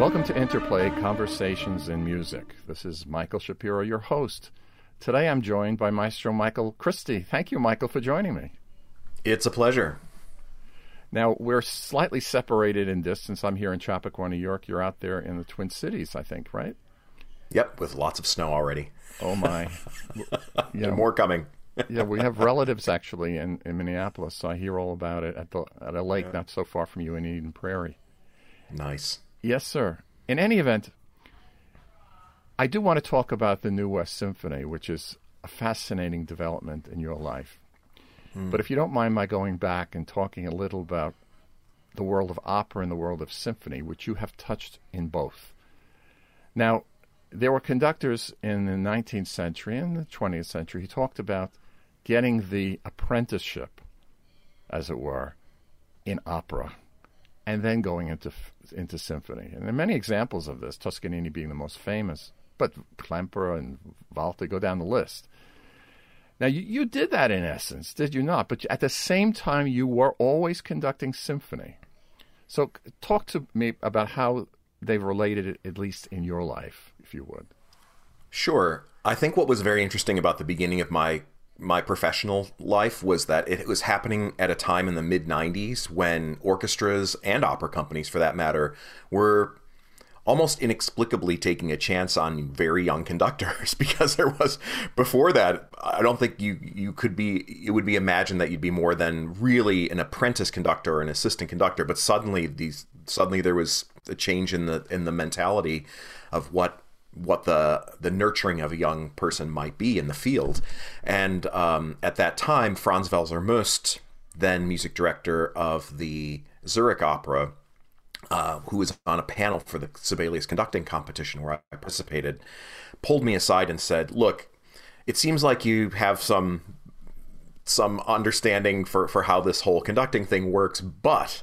Welcome to Interplay Conversations in Music. This is Michael Shapiro, your host. Today I'm joined by Maestro Michael Christie. Thank you, Michael, for joining me. It's a pleasure. Now, we're slightly separated in distance. I'm here in Chappaqua, New York. You're out there in the Twin Cities, I think, right? Yep, with lots of snow already. Oh, my. Yeah, more coming. Yeah, we have relatives, actually, in Minneapolis, so I hear all about it at a lake not so far from you in Eden Prairie. Nice. Yes, sir. In any event, I do want to talk about the New West Symphony, which is a fascinating development in your life. Mm. But if you don't mind my going back and talking a little about the world of opera and the world of symphony, which you have touched in both. Now, there were conductors in the 19th century and the 20th century who talked about getting the apprenticeship, as it were, in opera, and then going into symphony. And there are many examples of this, Toscanini being the most famous, but Klemperer and Walter, go down the list. Now, you did that in essence, did you not? But at the same time, you were always conducting symphony. So talk to me about how they've related it, at least in your life, if you would. Sure. I think what was very interesting about the beginning of my professional life was that it was happening at a time in the mid-'90s when orchestras and opera companies, for that matter, were almost inexplicably taking a chance on very young conductors, because there was, before that, I don't think you could be, it would be imagined that you'd be more than really an apprentice conductor or an assistant conductor, but suddenly there was a change in the mentality of what the nurturing of a young person might be in the field. And at that time, Franz Welser-Möst, then music director of the Zurich Opera, who was on a panel for the Sibelius conducting competition where I participated, pulled me aside and said, "Look, it seems like you have some understanding for how this whole conducting thing works, but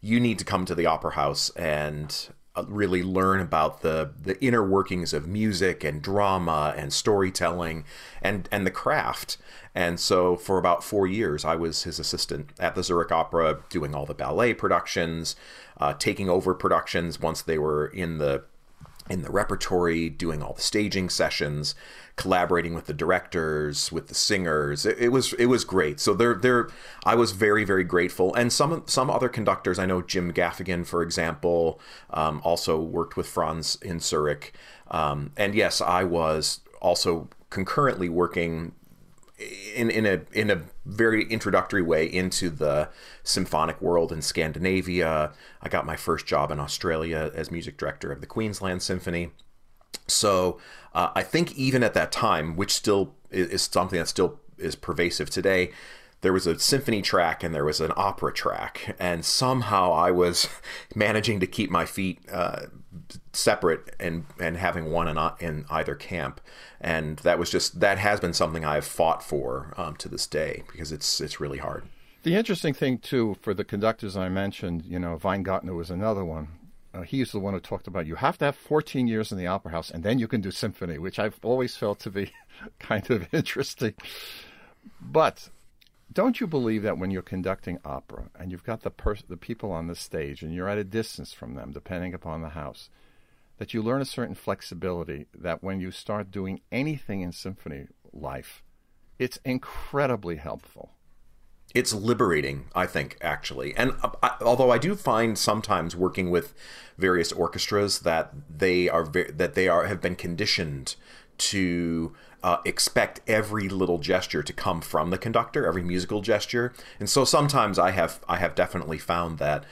you need to come to the opera house and really learn about the inner workings of music and drama and storytelling and the craft." And so for about 4 years, I was his assistant at the Zurich Opera, doing all the ballet productions, taking over productions once they were in the repertory, doing all the staging sessions, collaborating with the directors, with the singers. It was great. So I was very, very grateful. And some other conductors, I know Jim Gaffigan, for example, also worked with Franz in Zurich. And yes, I was also concurrently working in a very introductory way into the symphonic world in Scandinavia. I got my first job in Australia as music director of the Queensland Symphony. So I think even at that time, which still is something that still is pervasive today, there was a symphony track and there was an opera track. And somehow I was managing to keep my feet separate and having one in either camp. And that has been something I've fought for to this day, because it's really hard. The interesting thing, too, for the conductors I mentioned, Weingartner was another one. He's the one who talked about you have to have 14 years in the opera house and then you can do symphony, which I've always felt to be kind of interesting. But don't you believe that when you're conducting opera and you've got the people on the stage and you're at a distance from them, depending upon the house, that you learn a certain flexibility that when you start doing anything in symphony life, it's incredibly helpful? It's liberating, I think, actually. And although I do find sometimes working with various orchestras that have been conditioned to expect every little gesture to come from the conductor, every musical gesture. And so sometimes I have definitely found that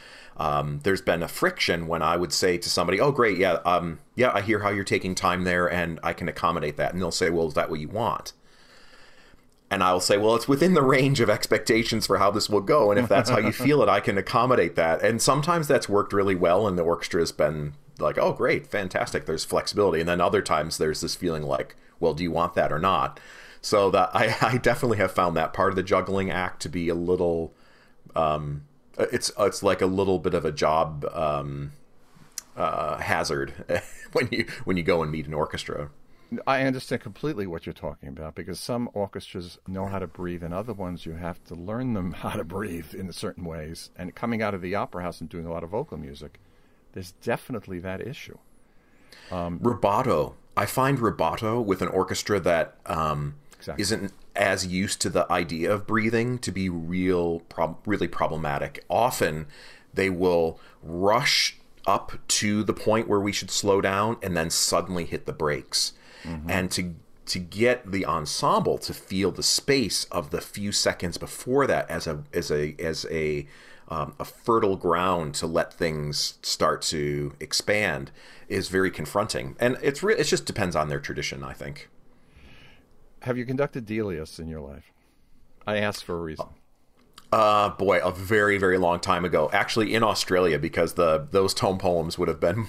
there's been a friction when I would say to somebody, "Oh, great, yeah, I hear how you're taking time there, and I can accommodate that." And they'll say, "Well, is that what you want?" And I'll say, "Well, it's within the range of expectations for how this will go, and if that's how you feel it, I can accommodate that." And sometimes that's worked really well, and the orchestra has been like, "Oh, great, fantastic, there's flexibility." And then other times there's this feeling like, "Well, do you want that or not?" So that I definitely have found that part of the juggling act to be a little, it's like a little bit of a job hazard when you go and meet an orchestra. I understand completely what you're talking about, because some orchestras know how to breathe and other ones you have to learn them how to breathe in certain ways. And coming out of the opera house and doing a lot of vocal music, There's definitely that issue. Rubato. I find rubato with an orchestra that isn't as used to the idea of breathing to be really problematic. Often they will rush up to the point where we should slow down and then suddenly hit the brakes. Mm-hmm. And to get the ensemble to feel the space of the few seconds before that as a fertile ground to let things start to expand is very confronting. And it just depends on their tradition, I think. Have you conducted Delius in your life? I asked for a reason. Boy, a very, very long time ago, actually in Australia, because those tone poems would have been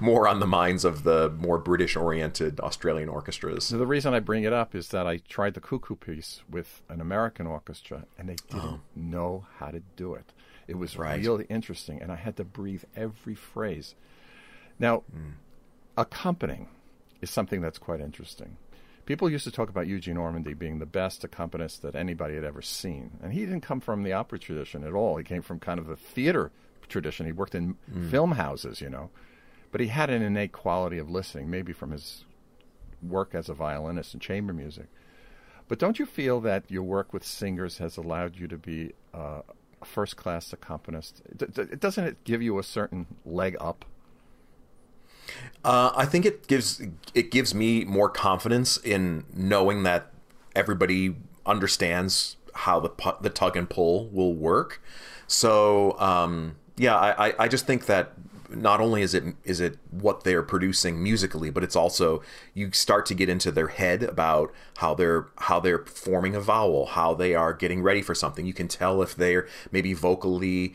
more on the minds of the more British-oriented Australian orchestras. So the reason I bring it up is that I tried the cuckoo piece with an American orchestra, and they didn't know how to do it. It was really interesting, and I had to breathe every phrase. Now, accompanying is something that's quite interesting. People used to talk about Eugene Ormandy being the best accompanist that anybody had ever seen. And he didn't come from the opera tradition at all. He came from kind of the theater tradition. He worked in film houses, you know. But he had an innate quality of listening, maybe from his work as a violinist in chamber music. But don't you feel that your work with singers has allowed you to be a first-class accompanist? Doesn't it give you a certain leg up? I think it gives me more confidence in knowing that everybody understands how the tug and pull will work. So I just think that not only is it what they're producing musically, but it's also you start to get into their head about how they're forming a vowel, how they are getting ready for something. You can tell if they're maybe vocally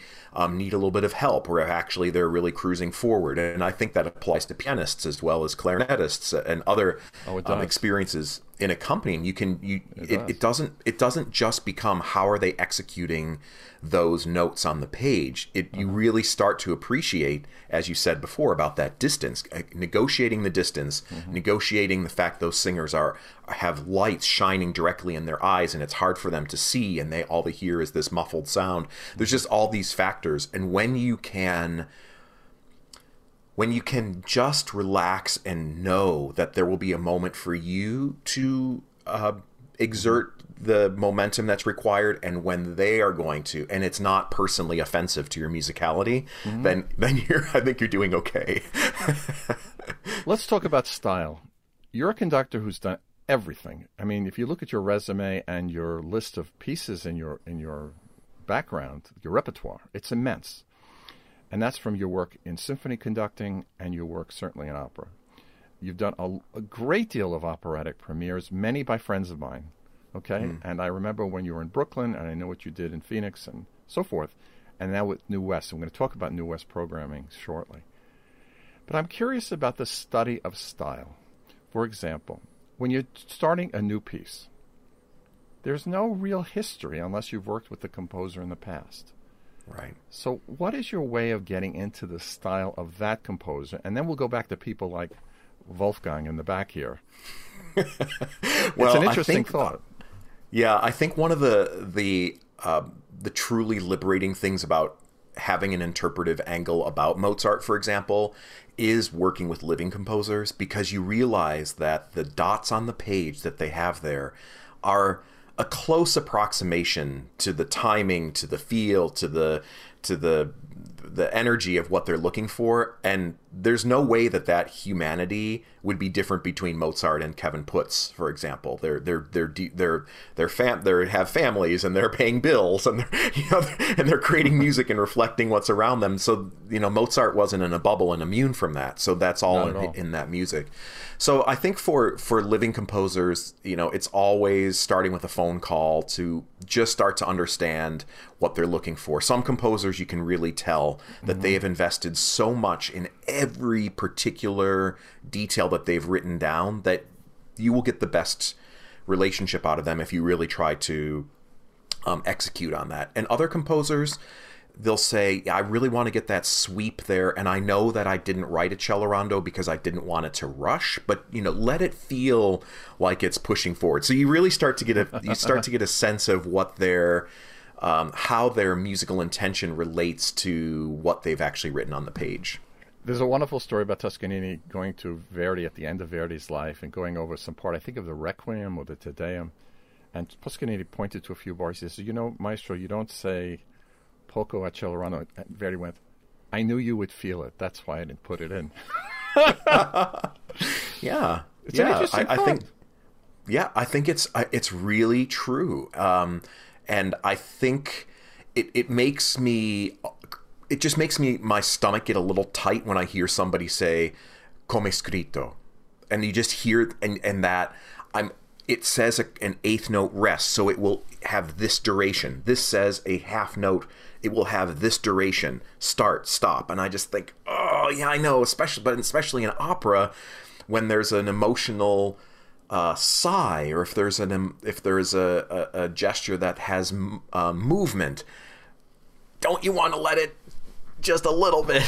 need a little bit of help, or if actually they're really cruising forward. And I think that applies to pianists as well as clarinetists and other experiences in accompanying. It doesn't just become how are they executing those notes on the page. You really start to appreciate, as you said before, about that distance, negotiating the distance, negotiating the fact those singers have lights shining directly in their eyes and it's hard for them to see, and all they hear is this muffled sound. There's just all these factors, and when you can just relax and know that there will be a moment for you to exert the momentum that's required, and when they are going to, and it's not personally offensive to your musicality, then I think you're doing okay. Let's talk about style. You're a conductor who's done everything. I mean, if you look at your resume and your list of pieces in your background, your repertoire, it's immense. And that's from your work in symphony conducting and your work certainly in opera. You've done a great deal of operatic premieres, many by friends of mine, okay? And I remember when you were in Brooklyn, and I know what you did in Phoenix and so forth, and now with New West. I'm going to talk about New West programming shortly. But I'm curious about the study of style. For example, when you're starting a new piece, there's no real history unless you've worked with the composer in the past. Right. So what is your way of getting into the style of that composer? And then we'll go back to people like Wolfgang in the back here. Well, it's an interesting thought. Yeah, I think one of the truly liberating things about having an interpretive angle about Mozart, for example, is working with living composers, because you realize that the dots on the page that they have there are a close approximation to the timing, to the feel, to the energy of what they're looking for. And there's no way that humanity would be different between Mozart and Kevin Putz, for example. They have families, and they're paying bills, and they're creating music and reflecting what's around them. So Mozart wasn't in a bubble and immune from that. So that's all in that music. So I think for living composers, it's always starting with a phone call to just start to understand what they're looking for. Some composers, you can really tell that they have invested so much in every particular detail that they've written down that you will get the best relationship out of them if you really try to execute on that. And other composers, they'll say, I really want to get that sweep there, and I know that I didn't write a cello rondo because I didn't want it to rush, but let it feel like it's pushing forward. So you really start to get a sense of what their how their musical intention relates to what they've actually written on the page. There's a wonderful story about Toscanini going to Verdi at the end of Verdi's life and going over some part, I think, of the Requiem or the Te Deum. And Toscanini pointed to a few bars. He says, you know, Maestro, you don't say poco accelerando. And Verdi went, I knew you would feel it. That's why I didn't put it in. Yeah. It's an interesting thought. I think it's really true. And I think it makes me... It just makes me, my stomach get a little tight when I hear somebody say, come scritto. And you just hear, and that, it says an eighth note rest, so it will have this duration. This says a half note, it will have this duration, start, stop. And I just think, oh, yeah, I know, especially in opera, when there's an emotional sigh, or if there is a gesture that has movement, don't you want to let it just a little bit?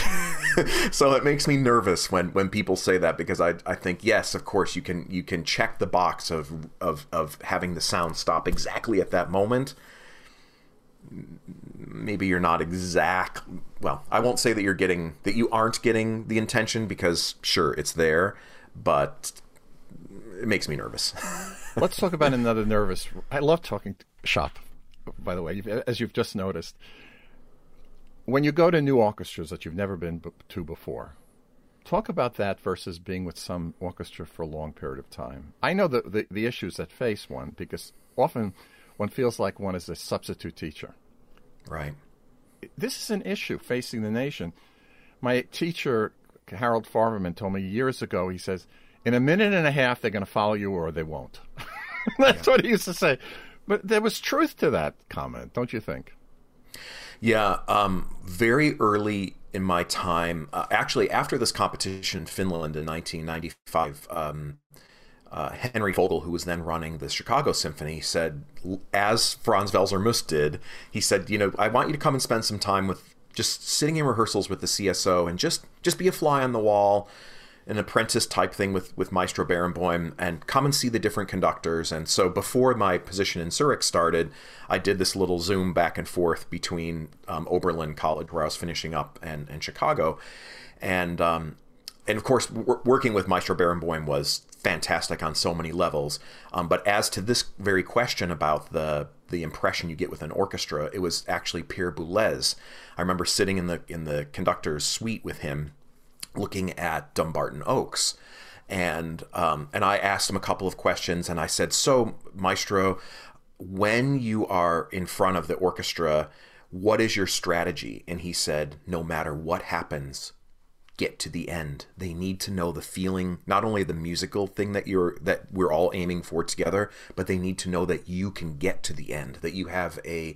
So it makes me nervous when people say that, because I think, yes, of course, you can check the box of having the sound stop exactly at that moment. Maybe you're not well, I won't say that you aren't getting the intention, because sure, it's there, but it makes me nervous. Let's talk about another nervous. I love talking shop, by the way, as you've just noticed. When you go to new orchestras that you've never been to before, talk about that versus being with some orchestra for a long period of time. I know the issues that face one, because often one feels like one is a substitute teacher. Right. This is an issue facing the nation. My teacher, Harold Farberman, told me years ago, he says, in a minute and a half, they're going to follow you or they won't. That's what he used to say. But there was truth to that comment, don't you think? Yeah, very early in my time, actually after this competition in Finland in 1995, Henry Fogel, who was then running the Chicago Symphony, said, as Franz Welser-Möst did, he said, you know, I want you to come and spend some time with just sitting in rehearsals with the CSO and just be a fly on the wall, an apprentice type thing with Maestro Barenboim, and come and see the different conductors. And so before my position in Zurich started, I did this little Zoom back and forth between Oberlin College, where I was finishing up, and Chicago. And of course, working with Maestro Barenboim was fantastic on so many levels. But as to this very question about the impression you get with an orchestra, it was actually Pierre Boulez. I remember sitting in the conductor's suite with him, looking at Dumbarton Oaks, and I asked him a couple of questions, and I said, so Maestro, when you are in front of the orchestra, what is your strategy? And he said, no matter what happens, get to the end. They need to know the feeling, not only the musical thing that we're all aiming for together, but they need to know that you can get to the end, that you have a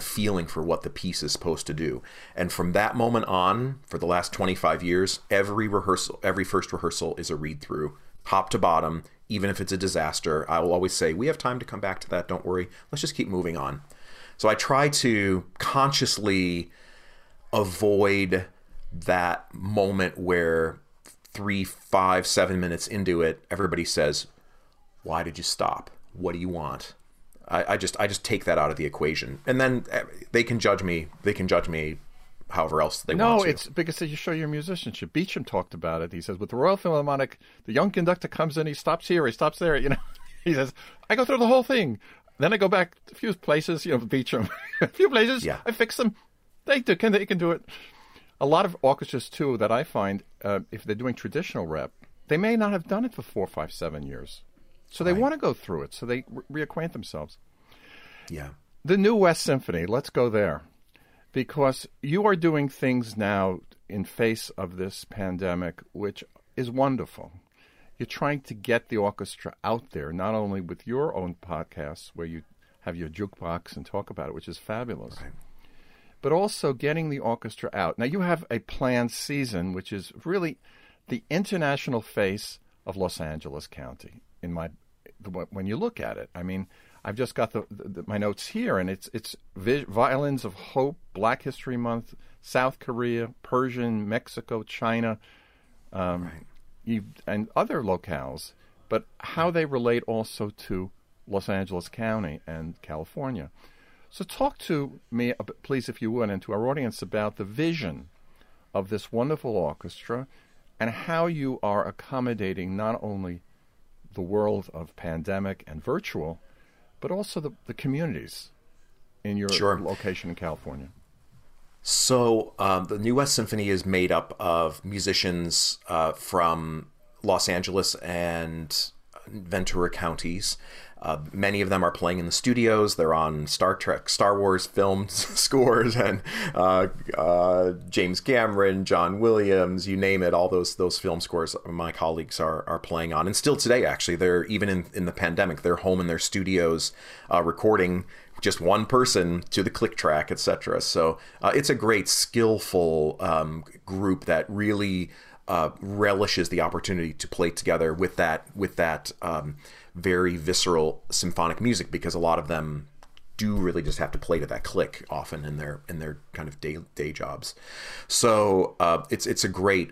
feeling for what the piece is supposed to do. And from that moment on, for the last 25 years, every first rehearsal is a read through, top to bottom. Even if it's a disaster, I will always say, we have time to come back to that, don't worry, let's just keep moving on. So I try to consciously avoid that moment where 3, 5, 7 minutes into it, everybody says, why did you stop? What do you want? I just take that out of the equation, and then they can judge me. They can judge me however else they want to. No, it's because you show your musicianship. Beecham talked about it. He says, with the Royal Philharmonic, the young conductor comes in, he stops here, he stops there. You know, he says, I go through the whole thing, then I go back a few places. You know, Beecham, a few places. Yeah. I fix them. They can do it. A lot of orchestras, too, that I find, if they're doing traditional rep, they may not have done it for 4, 5, 7 years. So they want to go through it, so they reacquaint themselves. Yeah. The New West Symphony, let's go there. Because you are doing things now in face of this pandemic, which is wonderful. You're trying to get the orchestra out there, not only with your own podcasts, where you have your jukebox and talk about it, which is fabulous. Right. But also getting the orchestra out. Now, you have a planned season, which is really the international face of Los Angeles County. When you look at it, I mean, I've just got my notes here, and it's Violins of Hope, Black History Month, South Korea, Persian, Mexico, China, and other locales. But how they relate also to Los Angeles County and California. So talk to me, please, if you would, and to our audience about the vision of this wonderful orchestra and how you are accommodating not only the world of pandemic and virtual, but also the communities in your location in California. So the New West Symphony is made up of musicians from Los Angeles and Ventura counties. Many of them are playing in the studios. They're on Star Trek, Star Wars film scores, and James Cameron, John Williams, you name it, all those film scores my colleagues are playing on. And still today, actually, they're even in the pandemic, they're home in their studios recording just one person to the click track, etc. So it's a great, skillful group that really relishes the opportunity to play together with that very visceral symphonic music, because a lot of them do really just have to play to that click often in their kind of day jobs. So it's a great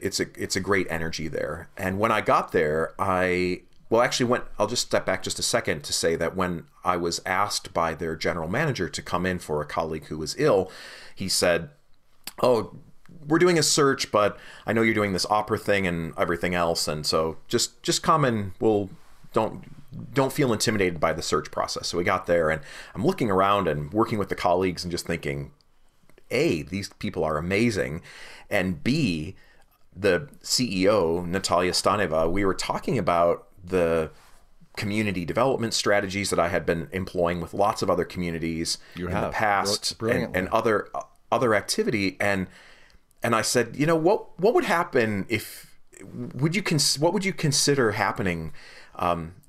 energy there. And when I got there, I'll just step back just a second to say that when I was asked by their general manager to come in for a colleague who was ill, he said, "Oh, we're doing a search, but I know you're doing this opera thing and everything else, and so just come and we'll don't feel intimidated by the search process." So we got there, and I'm looking around and working with the colleagues and just thinking, A, these people are amazing, and B, the CEO, Natalia Staneva, we were talking about the community development strategies that I had been employing with lots of other communities in the past and other activity. And I said, you know, what would happen what would you consider happening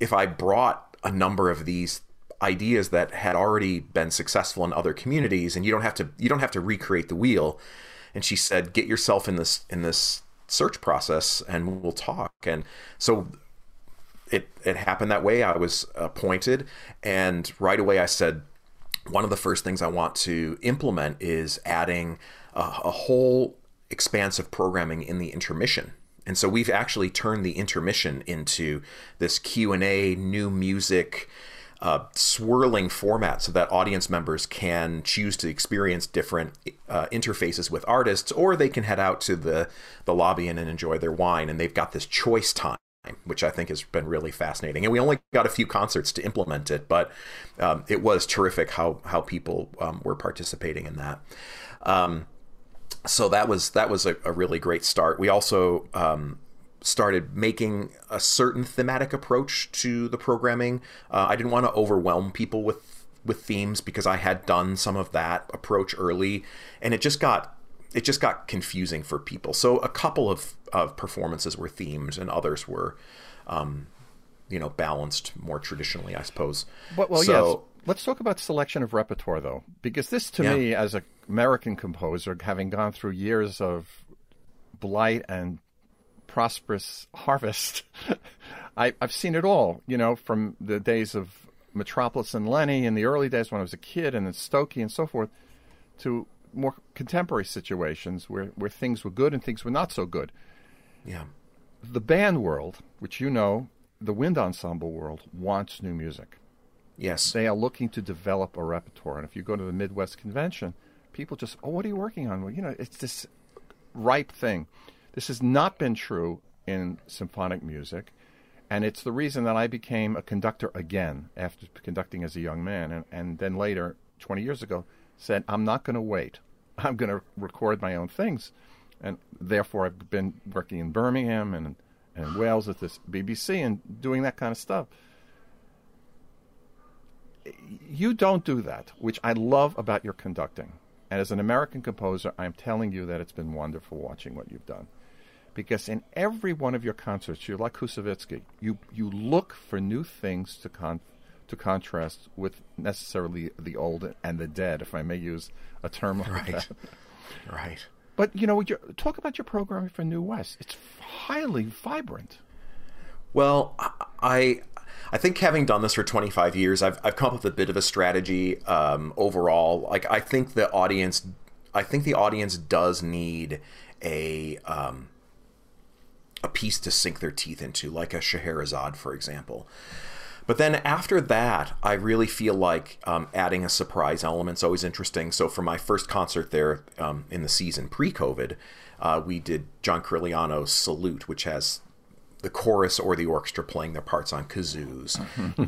if I brought a number of these ideas that had already been successful in other communities, and you don't have to recreate the wheel? And she said, "Get yourself in this search process, and we'll talk." And so it happened that way. I was appointed, and right away I said, one of the first things I want to implement is adding a whole expanse of programming in the intermission. And so we've actually turned the intermission into this Q&A, new music, swirling format, so that audience members can choose to experience different interfaces with artists, or they can head out to the lobby and enjoy their wine. And they've got this choice time, which I think has been really fascinating. And we only got a few concerts to implement it, but it was terrific how people were participating in that. So that was a really great start. We also started making a certain thematic approach to the programming. I didn't want to overwhelm people with themes, because I had done some of that approach early, and it just got confusing for people. So a couple of performances were themed, and others were, balanced more traditionally, I suppose. Yes. Let's talk about selection of repertoire, though, because this, to me, as an American composer, having gone through years of blight and prosperous harvest, I've seen it all, from the days of Metropolis and Lenny in the early days when I was a kid, and then Stokey and so forth, to more contemporary situations where things were good and things were not so good. Yeah. The band world, which the wind ensemble world, wants new music. Yes. They are looking to develop a repertoire. And if you go to the Midwest Convention, people just, "Oh, what are you working on?" Well, it's this ripe thing. This has not been true in symphonic music. And it's the reason that I became a conductor again after conducting as a young man. And then later, 20 years ago, said, I'm not going to wait. I'm going to record my own things. And therefore, I've been working in Birmingham and Wales at this BBC and doing that kind of stuff. You don't do that, which I love about your conducting. And as an American composer, I'm telling you that it's been wonderful watching what you've done. Because in every one of your concerts, you're like Kusevitsky. You look for new things to contrast with necessarily the old and the dead, if I may use a term like that. Right. But, talk about your programming for New West. It's highly vibrant. Well, I think having done this for 25 years, I've come up with a bit of a strategy overall. Like, I think the audience does need a piece to sink their teeth into, like a Scheherazade, for example. But then after that, I really feel like adding a surprise element's always interesting. So for my first concert there in the season pre-COVID, we did John Corigliano's Salute, which has the chorus or the orchestra playing their parts on kazoos,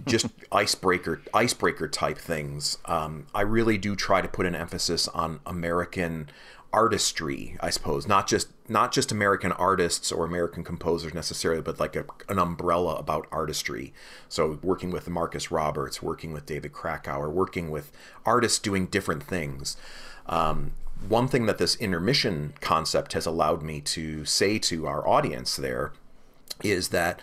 just icebreaker type things. I really do try to put an emphasis on American artistry, I suppose, not just American artists or American composers necessarily, but like an umbrella about artistry. So working with Marcus Roberts, working with David Krakauer, working with artists doing different things. One thing that this intermission concept has allowed me to say to our audience there is that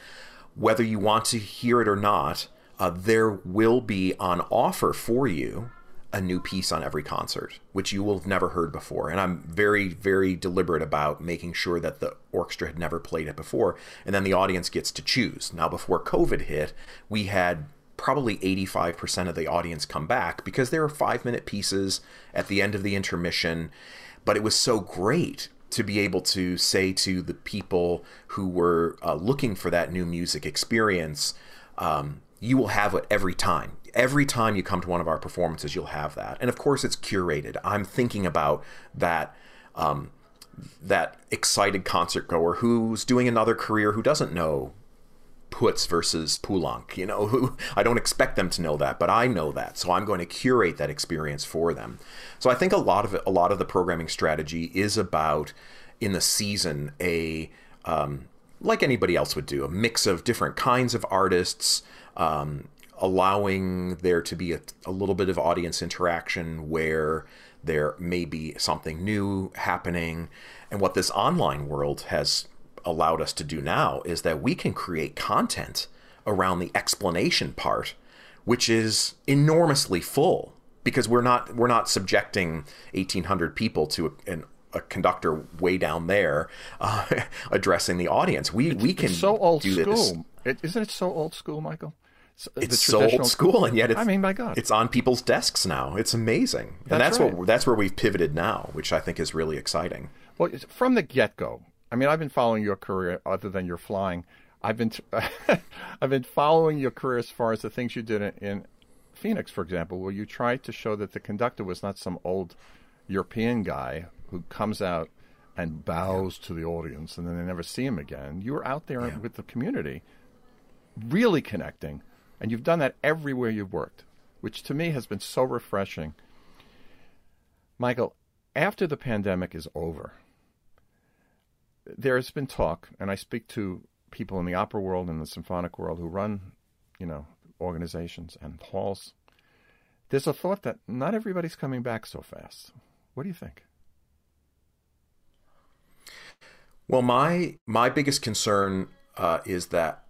whether you want to hear it or not, there will be on offer for you a new piece on every concert, which you will have never heard before. And I'm very, very deliberate about making sure that the orchestra had never played it before. And then the audience gets to choose. Now, before COVID hit, we had probably 85% of the audience come back because there are 5-minute pieces at the end of the intermission. But it was so great to be able to say to the people who were looking for that new music experience, you will have it every time. Every time you come to one of our performances, you'll have that. And of course, it's curated. I'm thinking about that that excited concert goer who's doing another career, who doesn't know Putz versus Poulenc. You know, who I don't expect them to know that, but I know that. So I'm going to curate that experience for them. So I think a lot of the programming strategy is about, in the season, like anybody else would do, a mix of different kinds of artists, allowing there to be a little bit of audience interaction where there may be something new happening. And what this online world has allowed us to do now is that we can create content around the explanation part, which is enormously full, because we're not subjecting 1,800 people to a conductor way down there addressing the audience. We can so old do this. Isn't it so old school, Michael? It's so old school, and yet my God, it's on people's desks now. It's amazing. And that's right. That's where we've pivoted now, which I think is really exciting. Well, from the get-go, I mean, I've been following your career, other than your flying. I've been following your career as far as the things you did in Phoenix, for example, where you tried to show that the conductor was not some old European guy who comes out and bows to the audience and then they never see him again. You were out there with the community, really connecting. And you've done that everywhere you've worked, which to me has been so refreshing. Michael, after the pandemic is over, there has been talk, and I speak to people in the opera world and the symphonic world who run, organizations and halls. There's a thought that not everybody's coming back so fast. What do you think? Well, my biggest concern is that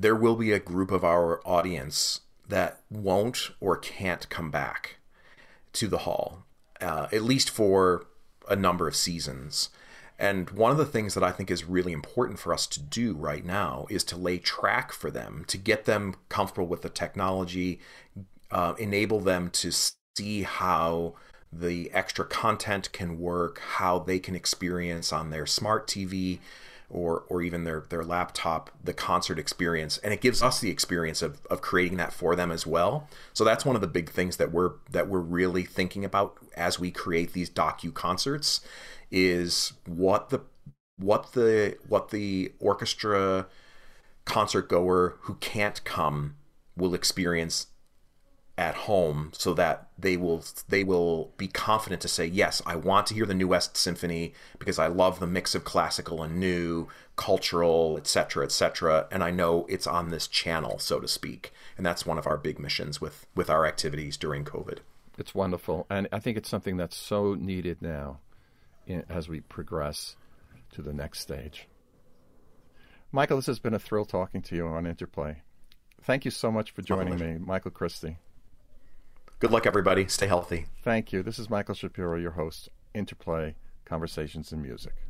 there will be a group of our audience that won't or can't come back to the hall, at least for a number of seasons. And one of the things that I think is really important for us to do right now is to lay track for them, to get them comfortable with the technology, enable them to see how the extra content can work, how they can experience on their smart TV or even their laptop, the concert experience. And it gives us the experience of creating that for them as well. So that's one of the big things that we're really thinking about as we create these docu-concerts, is what the orchestra concert goer who can't come will experience at home, so that they will be confident to say, yes, I want to hear the New West Symphony because I love the mix of classical and new, cultural, et cetera, and I know it's on this channel, so to speak. And that's one of our big missions with our activities during COVID. It's wonderful, and I think it's something that's so needed now as we progress to the next stage. Michael, this has been a thrill talking to you on Interplay. Thank you so much for joining me, Michael Christie. Good luck, everybody. Stay healthy. Thank you. This is Michael Shapiro, your host, Interplay Conversations in Music.